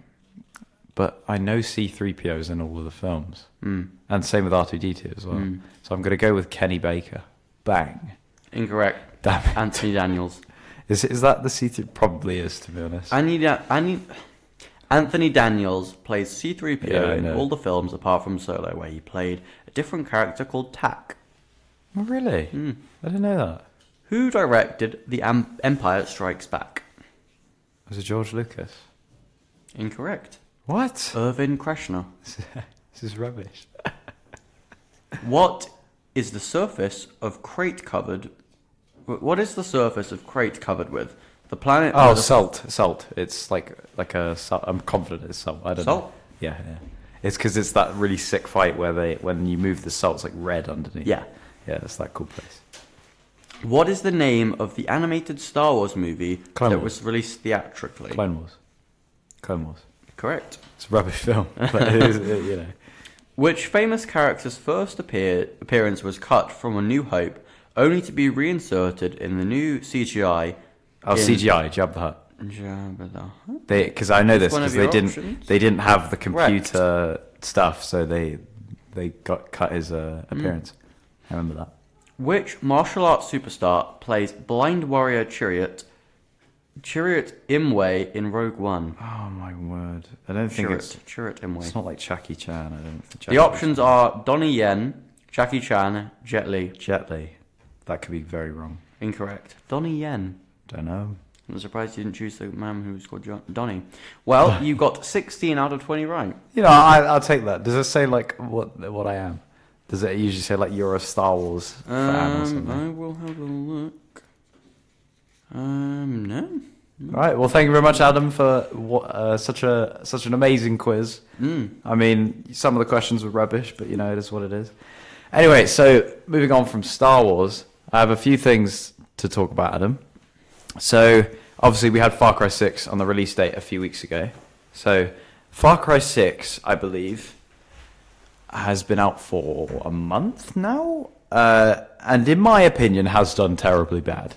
But I know C-3PO is in all of the films. Mm. And same with R2-D2 as well. Mm. So I'm going to go with Kenny Baker. Bang. Incorrect. Damn it. Anthony Daniels. Is that the C-3PO? Probably is, to be honest. Anthony Daniels plays C-3PO in all the films apart from Solo, where he played a different character called Tack. Oh, really? Mm. I didn't know that. Who directed The Empire Strikes Back? Was it George Lucas? Incorrect. What? Irvin Kreshner. This is rubbish. What is the surface of crate covered with? The planet... Oh, salt. It's like a salt. I'm confident it's salt. I don't know. Salt? Yeah. It's because it's that really sick fight where when you move the salt's like red underneath. Yeah. Yeah, it's that cool place. What is the name of the animated Star Wars movie that was released theatrically? Clone Wars. Correct. It's a rubbish film. But it is. Which famous character's first appearance was cut from A New Hope, only to be reinserted in the new CGI? Jabba the Hutt. Because I know this because they didn't have the computer stuff, so they got cut his appearance. I remember that. Which martial arts superstar plays blind warrior Chirrut Imwe in Rogue One? Oh my word! I don't think it's Chirrut Imwe. It's not like Jackie Chan. I don't. The options are Donnie Yen, Jackie Chan, Jet Li. That could be very wrong. Incorrect. Donnie Yen. Don't know. I'm surprised you didn't choose the man who was called Donnie. Well, you got 16 out of 20 right. You know, I'll take that. Does it say like what I am? Does it usually say like you're a Star Wars fan or something? I will have a look. No. All right. Well, thank you very much, Adam, for such an amazing quiz. Mm. I mean, some of the questions were rubbish, but it is what it is. Anyway, so moving on from Star Wars, I have a few things to talk about, Adam. So obviously, we had Far Cry 6 on the release date a few weeks ago. So Far Cry 6, I believe, has been out for a month now, and in my opinion, has done terribly bad.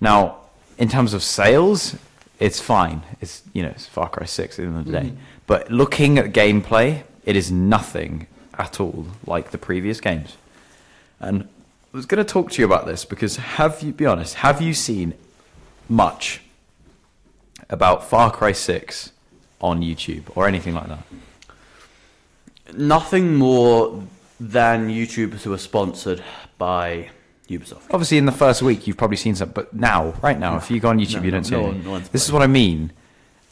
Now, in terms of sales, it's fine. It's it's Far Cry 6 at the end of the day. But looking at gameplay, it is nothing at all like the previous games. And I was going to talk to you about this because have you seen much about Far Cry 6 on YouTube or anything like that? Nothing more than YouTubers who are sponsored by Ubisoft. Obviously, in the first week, you've probably seen some, but right now, if you go on YouTube, you don't see anything. This is what I mean.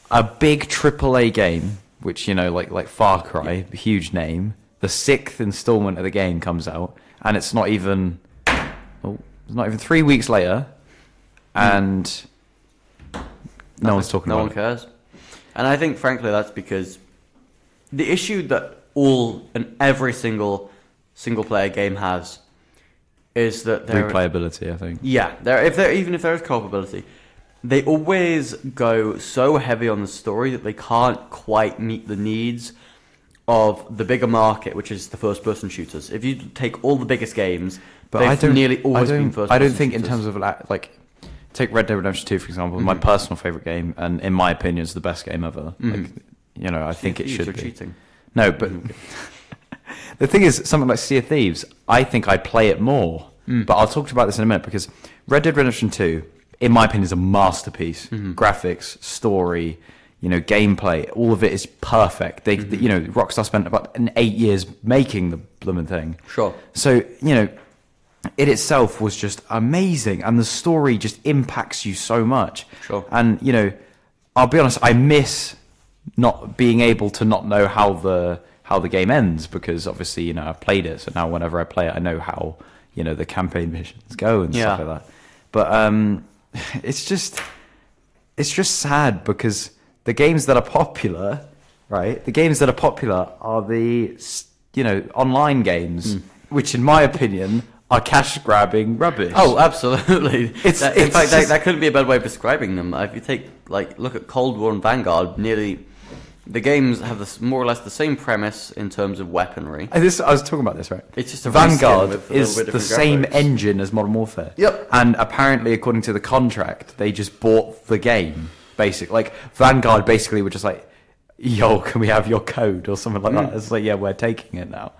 A big AAA game, which, like Far Cry, huge name, the sixth installment of the game comes out, and it's not even 3 weeks later, and no one's talking about it. No one cares. And I think, frankly, that's because the issue that all and every single-player game has is that replayability, I think. Yeah, even if there is culpability, they always go so heavy on the story that they can't quite meet the needs of the bigger market, which is the first-person shooters. If you take all the biggest games, but they've nearly always been first-person shooters. I don't think in terms of, like, take Red Dead Redemption 2, for example, my personal favourite game, and in my opinion, is the best game ever. Like, you know, I think it should be. Cheating. No, but the thing is, something like Sea of Thieves, I think I play it more. But I'll talk about this in a minute, because Red Dead Redemption 2, in my opinion, is a masterpiece. Graphics, story, you know, gameplay, all of it is perfect. They, you know, Rockstar spent about 8 years making the blooming thing. So, you know, it itself was just amazing, and the story just impacts you so much. And, you know, I'll be honest, I miss not being able to not know how the game ends, because obviously, you know, I've played it, so now whenever I play it, I know how, you know, the campaign missions go and stuff like that. But it's just sad, because the games that are popular, right? The games that are popular are the, you know, online games, which in my opinion are cash-grabbing rubbish. Oh, absolutely. In fact, that couldn't be a better way of describing them. If you take, like, look at Cold War and Vanguard, nearly... The games have this, more or less the same premise in terms of weaponry. I was talking about this, right? It's just a Vanguard is the same engine as Modern Warfare. Yep. And apparently, according to the contract, they just bought the game, basically. Like, Vanguard basically were just like, yo, can we have your code or something like that? It's like, yeah, we're taking it now.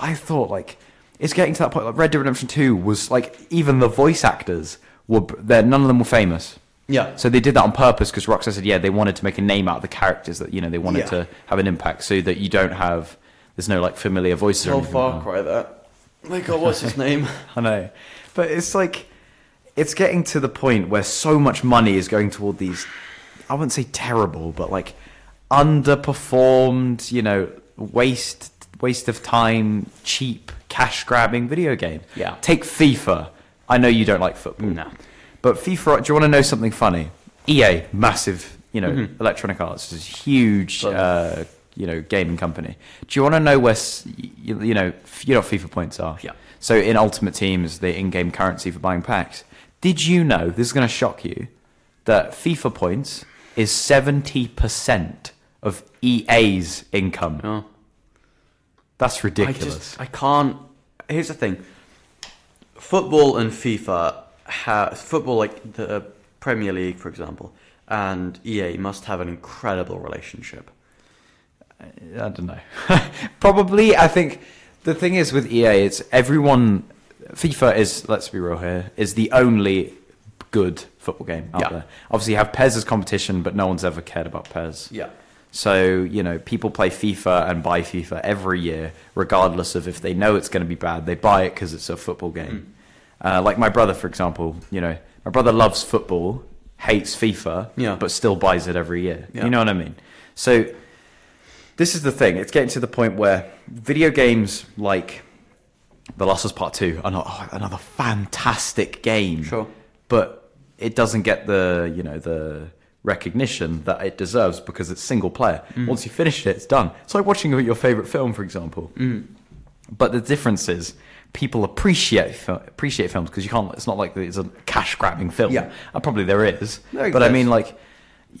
I thought, like, it's getting to that point. Like, Red Dead Redemption 2 was, like, even the voice actors, none of them were famous. Yeah. So they did that on purpose, because Rockstar said, yeah, they wanted to make a name out of the characters, that, you know, they wanted to have an impact, so that you don't have, there's no, like, familiar voices or anything. Far Cry that. Like, oh, what's his name? I know. But it's like, it's getting to the point where so much money is going toward these, I wouldn't say terrible, but, like, underperformed, you know, waste of time, cheap, cash-grabbing video game. Yeah. Take FIFA. I know you don't like football. No. But FIFA, do you want to know something funny? EA, massive, you know, Electronic Arts is a huge, you know, gaming company. Do you want to know where, you know what FIFA points are? Yeah. So in Ultimate Team is the in-game currency for buying packs. Did you know, this is going to shock you, that FIFA points is 70% of EA's income? Oh. That's ridiculous. I can't... Here's the thing. Football and FIFA... Football, like the Premier League, for example, and EA must have an incredible relationship. I don't know. Probably. I think the thing is with EA, it's everyone... FIFA is, let's be real here, is the only good football game out there. Obviously, you have PES as competition, but no one's ever cared about PES. Yeah. So, you know, people play FIFA and buy FIFA every year, regardless of if they know it's going to be bad. They buy it because it's a football game. Like my brother, for example, you know, my brother loves football, hates FIFA, but still buys it every year. Yeah. You know what I mean? So this is the thing. It's getting to the point where video games like The Last of Us Part 2 are not, another fantastic game. Sure. But it doesn't get the, you know, the recognition that it deserves because it's single player. Once you finish it, it's done. It's like watching your favorite film, for example. But the difference is... People appreciate films because you can't. It's not like it's a cash grabbing film. Yeah, probably there is, but I mean, like,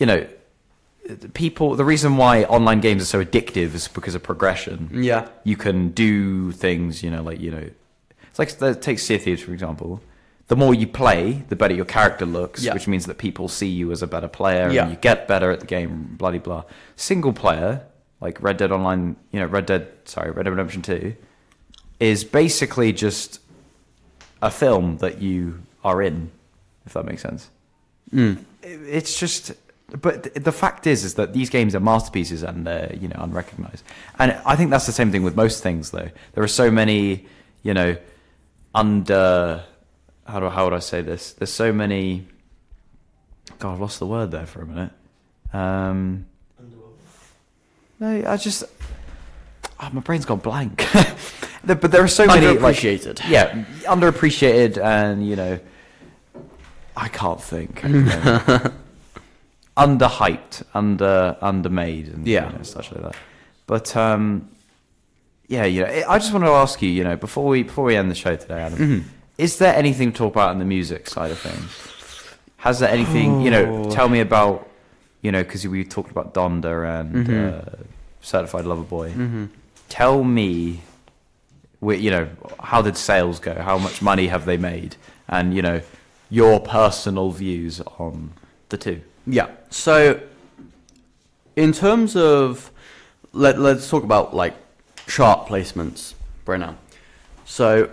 you know, people. The reason why online games are so addictive is because of progression. Yeah, you can do things. You know, like, you know, it's like take Sea of Thieves, for example. The more you play, the better your character looks, which means that people see you as a better player and you get better at the game. Blah blah blah. Single player, like Red Dead Online. You know, Red Dead Redemption 2. Is basically just a film that you are in, if that makes sense. It's just... But the fact is that these games are masterpieces and they're, you know, unrecognized. And I think that's the same thing with most things, though. There are so many, you know, How would I say this? There's so many... God, I've lost the word there for a minute. No, I just... Oh, my brain's gone blank. But there are so many... Underappreciated. Like, yeah, underappreciated and, you know... I can't think. You know, underhyped, undermade and you know, such like that. But, yeah, you know, I just want to ask you, you know, before we end the show today, Adam, is there anything to talk about in the music side of things? Has there anything, you know, tell me about, you know, because we talked about Donda and... certified lover boy, mm-hmm. tell me, you know, how did sales go? How much money have they made? And, you know, your personal views on the two. Yeah. So, in terms of, let's talk about, like, chart placements right now. So,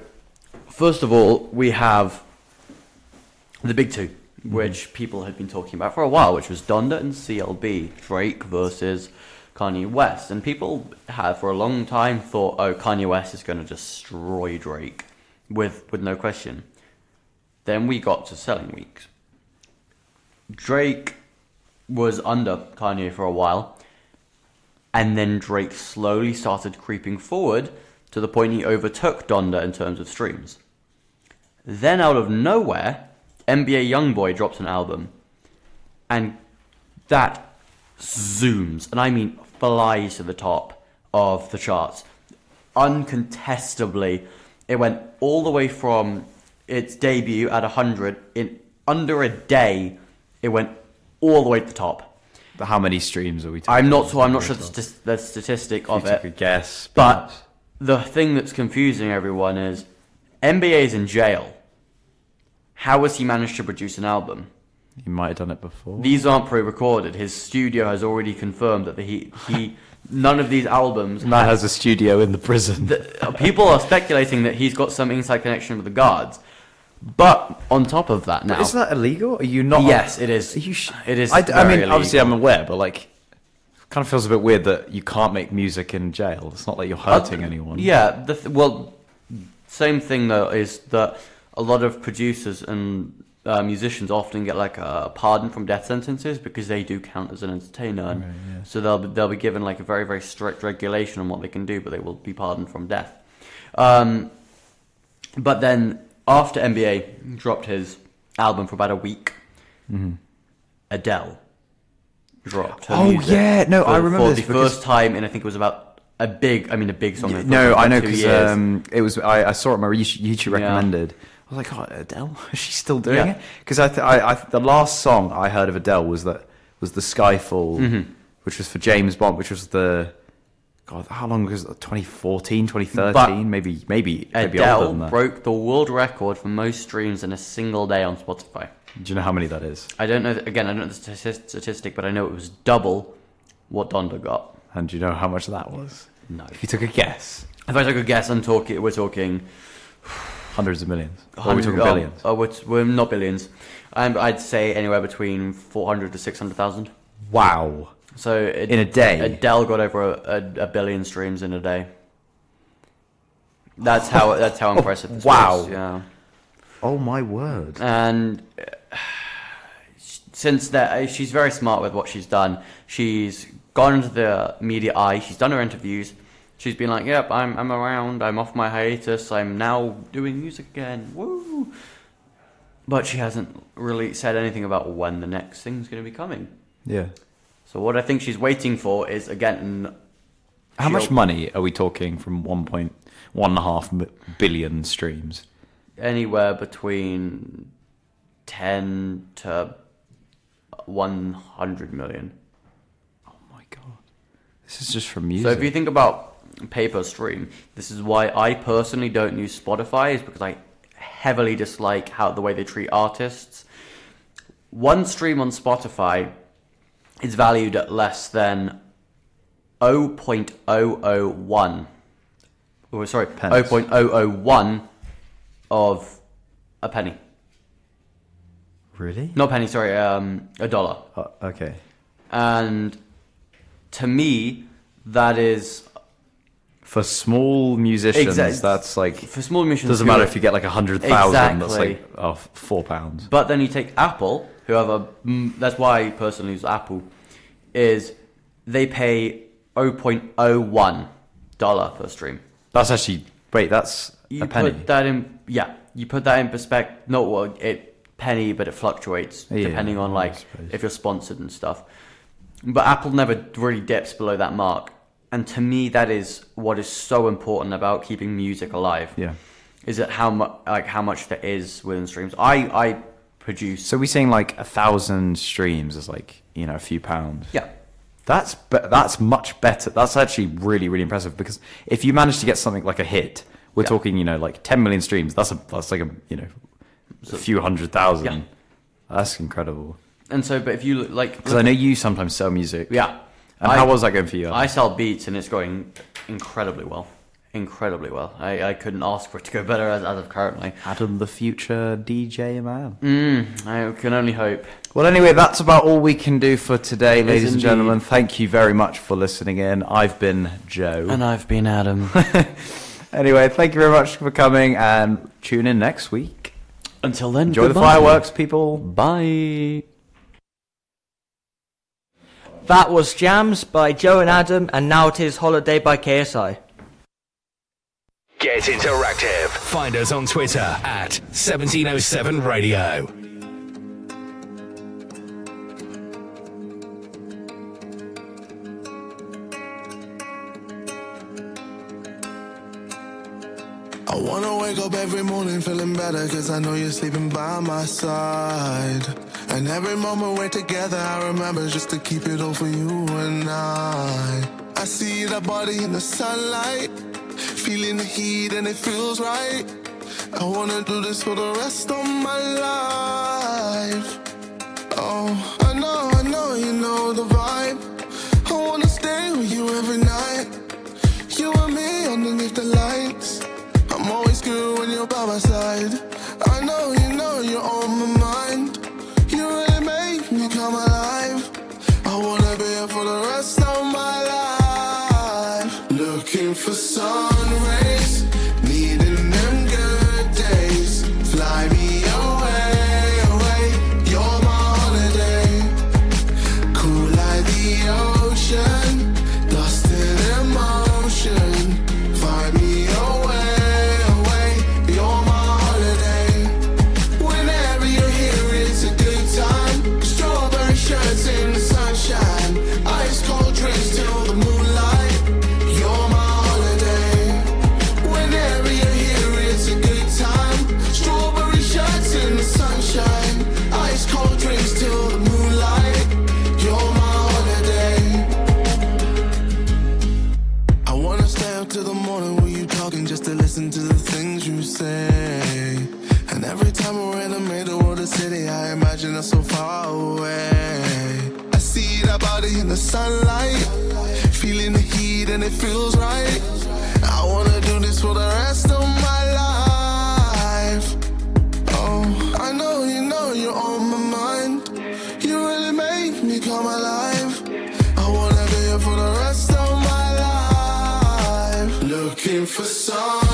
first of all, we have the big two, which people had been talking about for a while, which was Donda and CLB, Drake versus Kanye West. And people have for a long time thought, oh, Kanye West is going to destroy Drake with no question. Then we got to selling weeks. Drake was under Kanye for a while, and then Drake slowly started creeping forward to the point he overtook Donda in terms of streams. Then out of nowhere, NBA Youngboy drops an album, and that zooms, and I mean flies to the top of the charts. Uncontestably, it went all the way from its debut at 100, in under a day, it went all the way to the top. But how many streams are we talking about? I'm not sure the statistic of it. If you could guess. But the thing that's confusing everyone is NBA is in jail. How has he managed to produce an album? He might have done it before. These aren't pre-recorded. His studio has already confirmed that he none of these albums... Matt has a studio in the prison. People are speculating that he's got some inside connection with the guards. But on top of that now... But isn't that illegal? Are you not... Yes, it is. It is I mean, illegal. Obviously I'm aware, but like... It kind of feels a bit weird that you can't make music in jail. It's not like you're hurting anyone. Yeah, well, same thing though is that... A lot of producers and musicians often get like a pardon from death sentences because they do count as an entertainer. Right, yeah. So they'll be given like a very, very strict regulation on what they can do, but they will be pardoned from death. But then after NBA dropped his album for about a week, mm-hmm. Adele dropped her music. Oh yeah, no, I remember this for the first time, and I think it was about. A big song. No, I know because it was. I saw it on my YouTube recommended. Yeah. I was like, oh, Adele, is she still doing it? Because the last song I heard of Adele was the Skyfall, mm-hmm. which was for James Bond, which was the how long was it? 2014, 2013, but maybe Adele older than that. Broke the world record for most streams in a single day on Spotify. Do you know how many that is? I don't know. Again, I don't know the statistic, but I know it was double what Donda got. And do you know how much that was? No. If you took a guess. If I took a guess, we're talking... Hundreds of millions. Or are we talking billions? We're not billions. I'd say anywhere between 400 to 600,000. Wow. So... in a day? Adele got over a billion streams in a day. That's how impressive this was. Wow. Yeah. Oh, my word. And... since that, she's very smart with what she's done. She's... gone into the media eye, she's done her interviews, she's been like, yep, I'm around, I'm off my hiatus, I'm now doing music again, woo! But she hasn't really said anything about when the next thing's going to be coming. Yeah. So what I think she's waiting for is, again... How much money are we talking from 1.5 billion streams? Anywhere between 10 to 100 million. This is just from music. So if you think about pay-per-stream, this is why I personally don't use Spotify, is because I heavily dislike the way they treat artists. One stream on Spotify is valued at less than 0.001 of a penny. Really? Not penny, sorry, a dollar. Okay. And... to me, that is... for small musicians, that's like... for small musicians... doesn't matter if you get like 100,000, that's like £4. But then you take Apple, that's why I personally use Apple, is they pay $0.01 per stream. That's actually... wait, that's a penny. Put that in... yeah, you put that in perspective... not what penny, but it fluctuates depending on like if you're sponsored and stuff. But Apple never really dips below that mark. And to me, that is what is so important about keeping music alive. Yeah. Is that how much there is within streams. I produce... So we're saying like 1,000 streams is like, you know, a few pounds. Yeah. That's much better. That's actually really, really impressive, because if you manage to get something like a hit, we're talking, you know, like 10 million streams. That's like a, you know, a few 100,000. Yeah. That's incredible. And so, but if you look, like, because I know you sometimes sell music. Yeah. And how was that going for you? I sell beats, and it's going incredibly well. I couldn't ask for it to go better as of currently. Adam, the future DJ man. I can only hope. Well, anyway, that's about all we can do for today, ladies and gentlemen. Thank you very much for listening in. I've been Joe. And I've been Adam. Anyway, thank you very much for coming, and tune in next week. Until then, enjoy the fireworks, people. Bye. That was Jams by Joe and Adam, and now it is Holiday by KSI. Get interactive. Find us on Twitter at 1707 Radio. I wanna wake up every morning feeling better, cause I know you're sleeping by my side. And every moment we're together I remember just to keep it all for you and I. I see that body in the sunlight, feeling the heat and it feels right. I wanna do this for the rest of my life. Oh, I know, you know the vibe. I wanna stay with you every night. You and me underneath the lights. I'm always good when you're by my side. I know, you know, you're on my mind. You really make me come alive. I wanna be here for the rest of my life. Looking for some. And every time we're in the middle of the city, I imagine us so far away. I see that body in the sunlight, feeling the heat and it feels right. I wanna do this for the rest of my life. Oh, I know you're on my mind. You really make me come alive. I wanna be here for the rest of my life. Looking for some.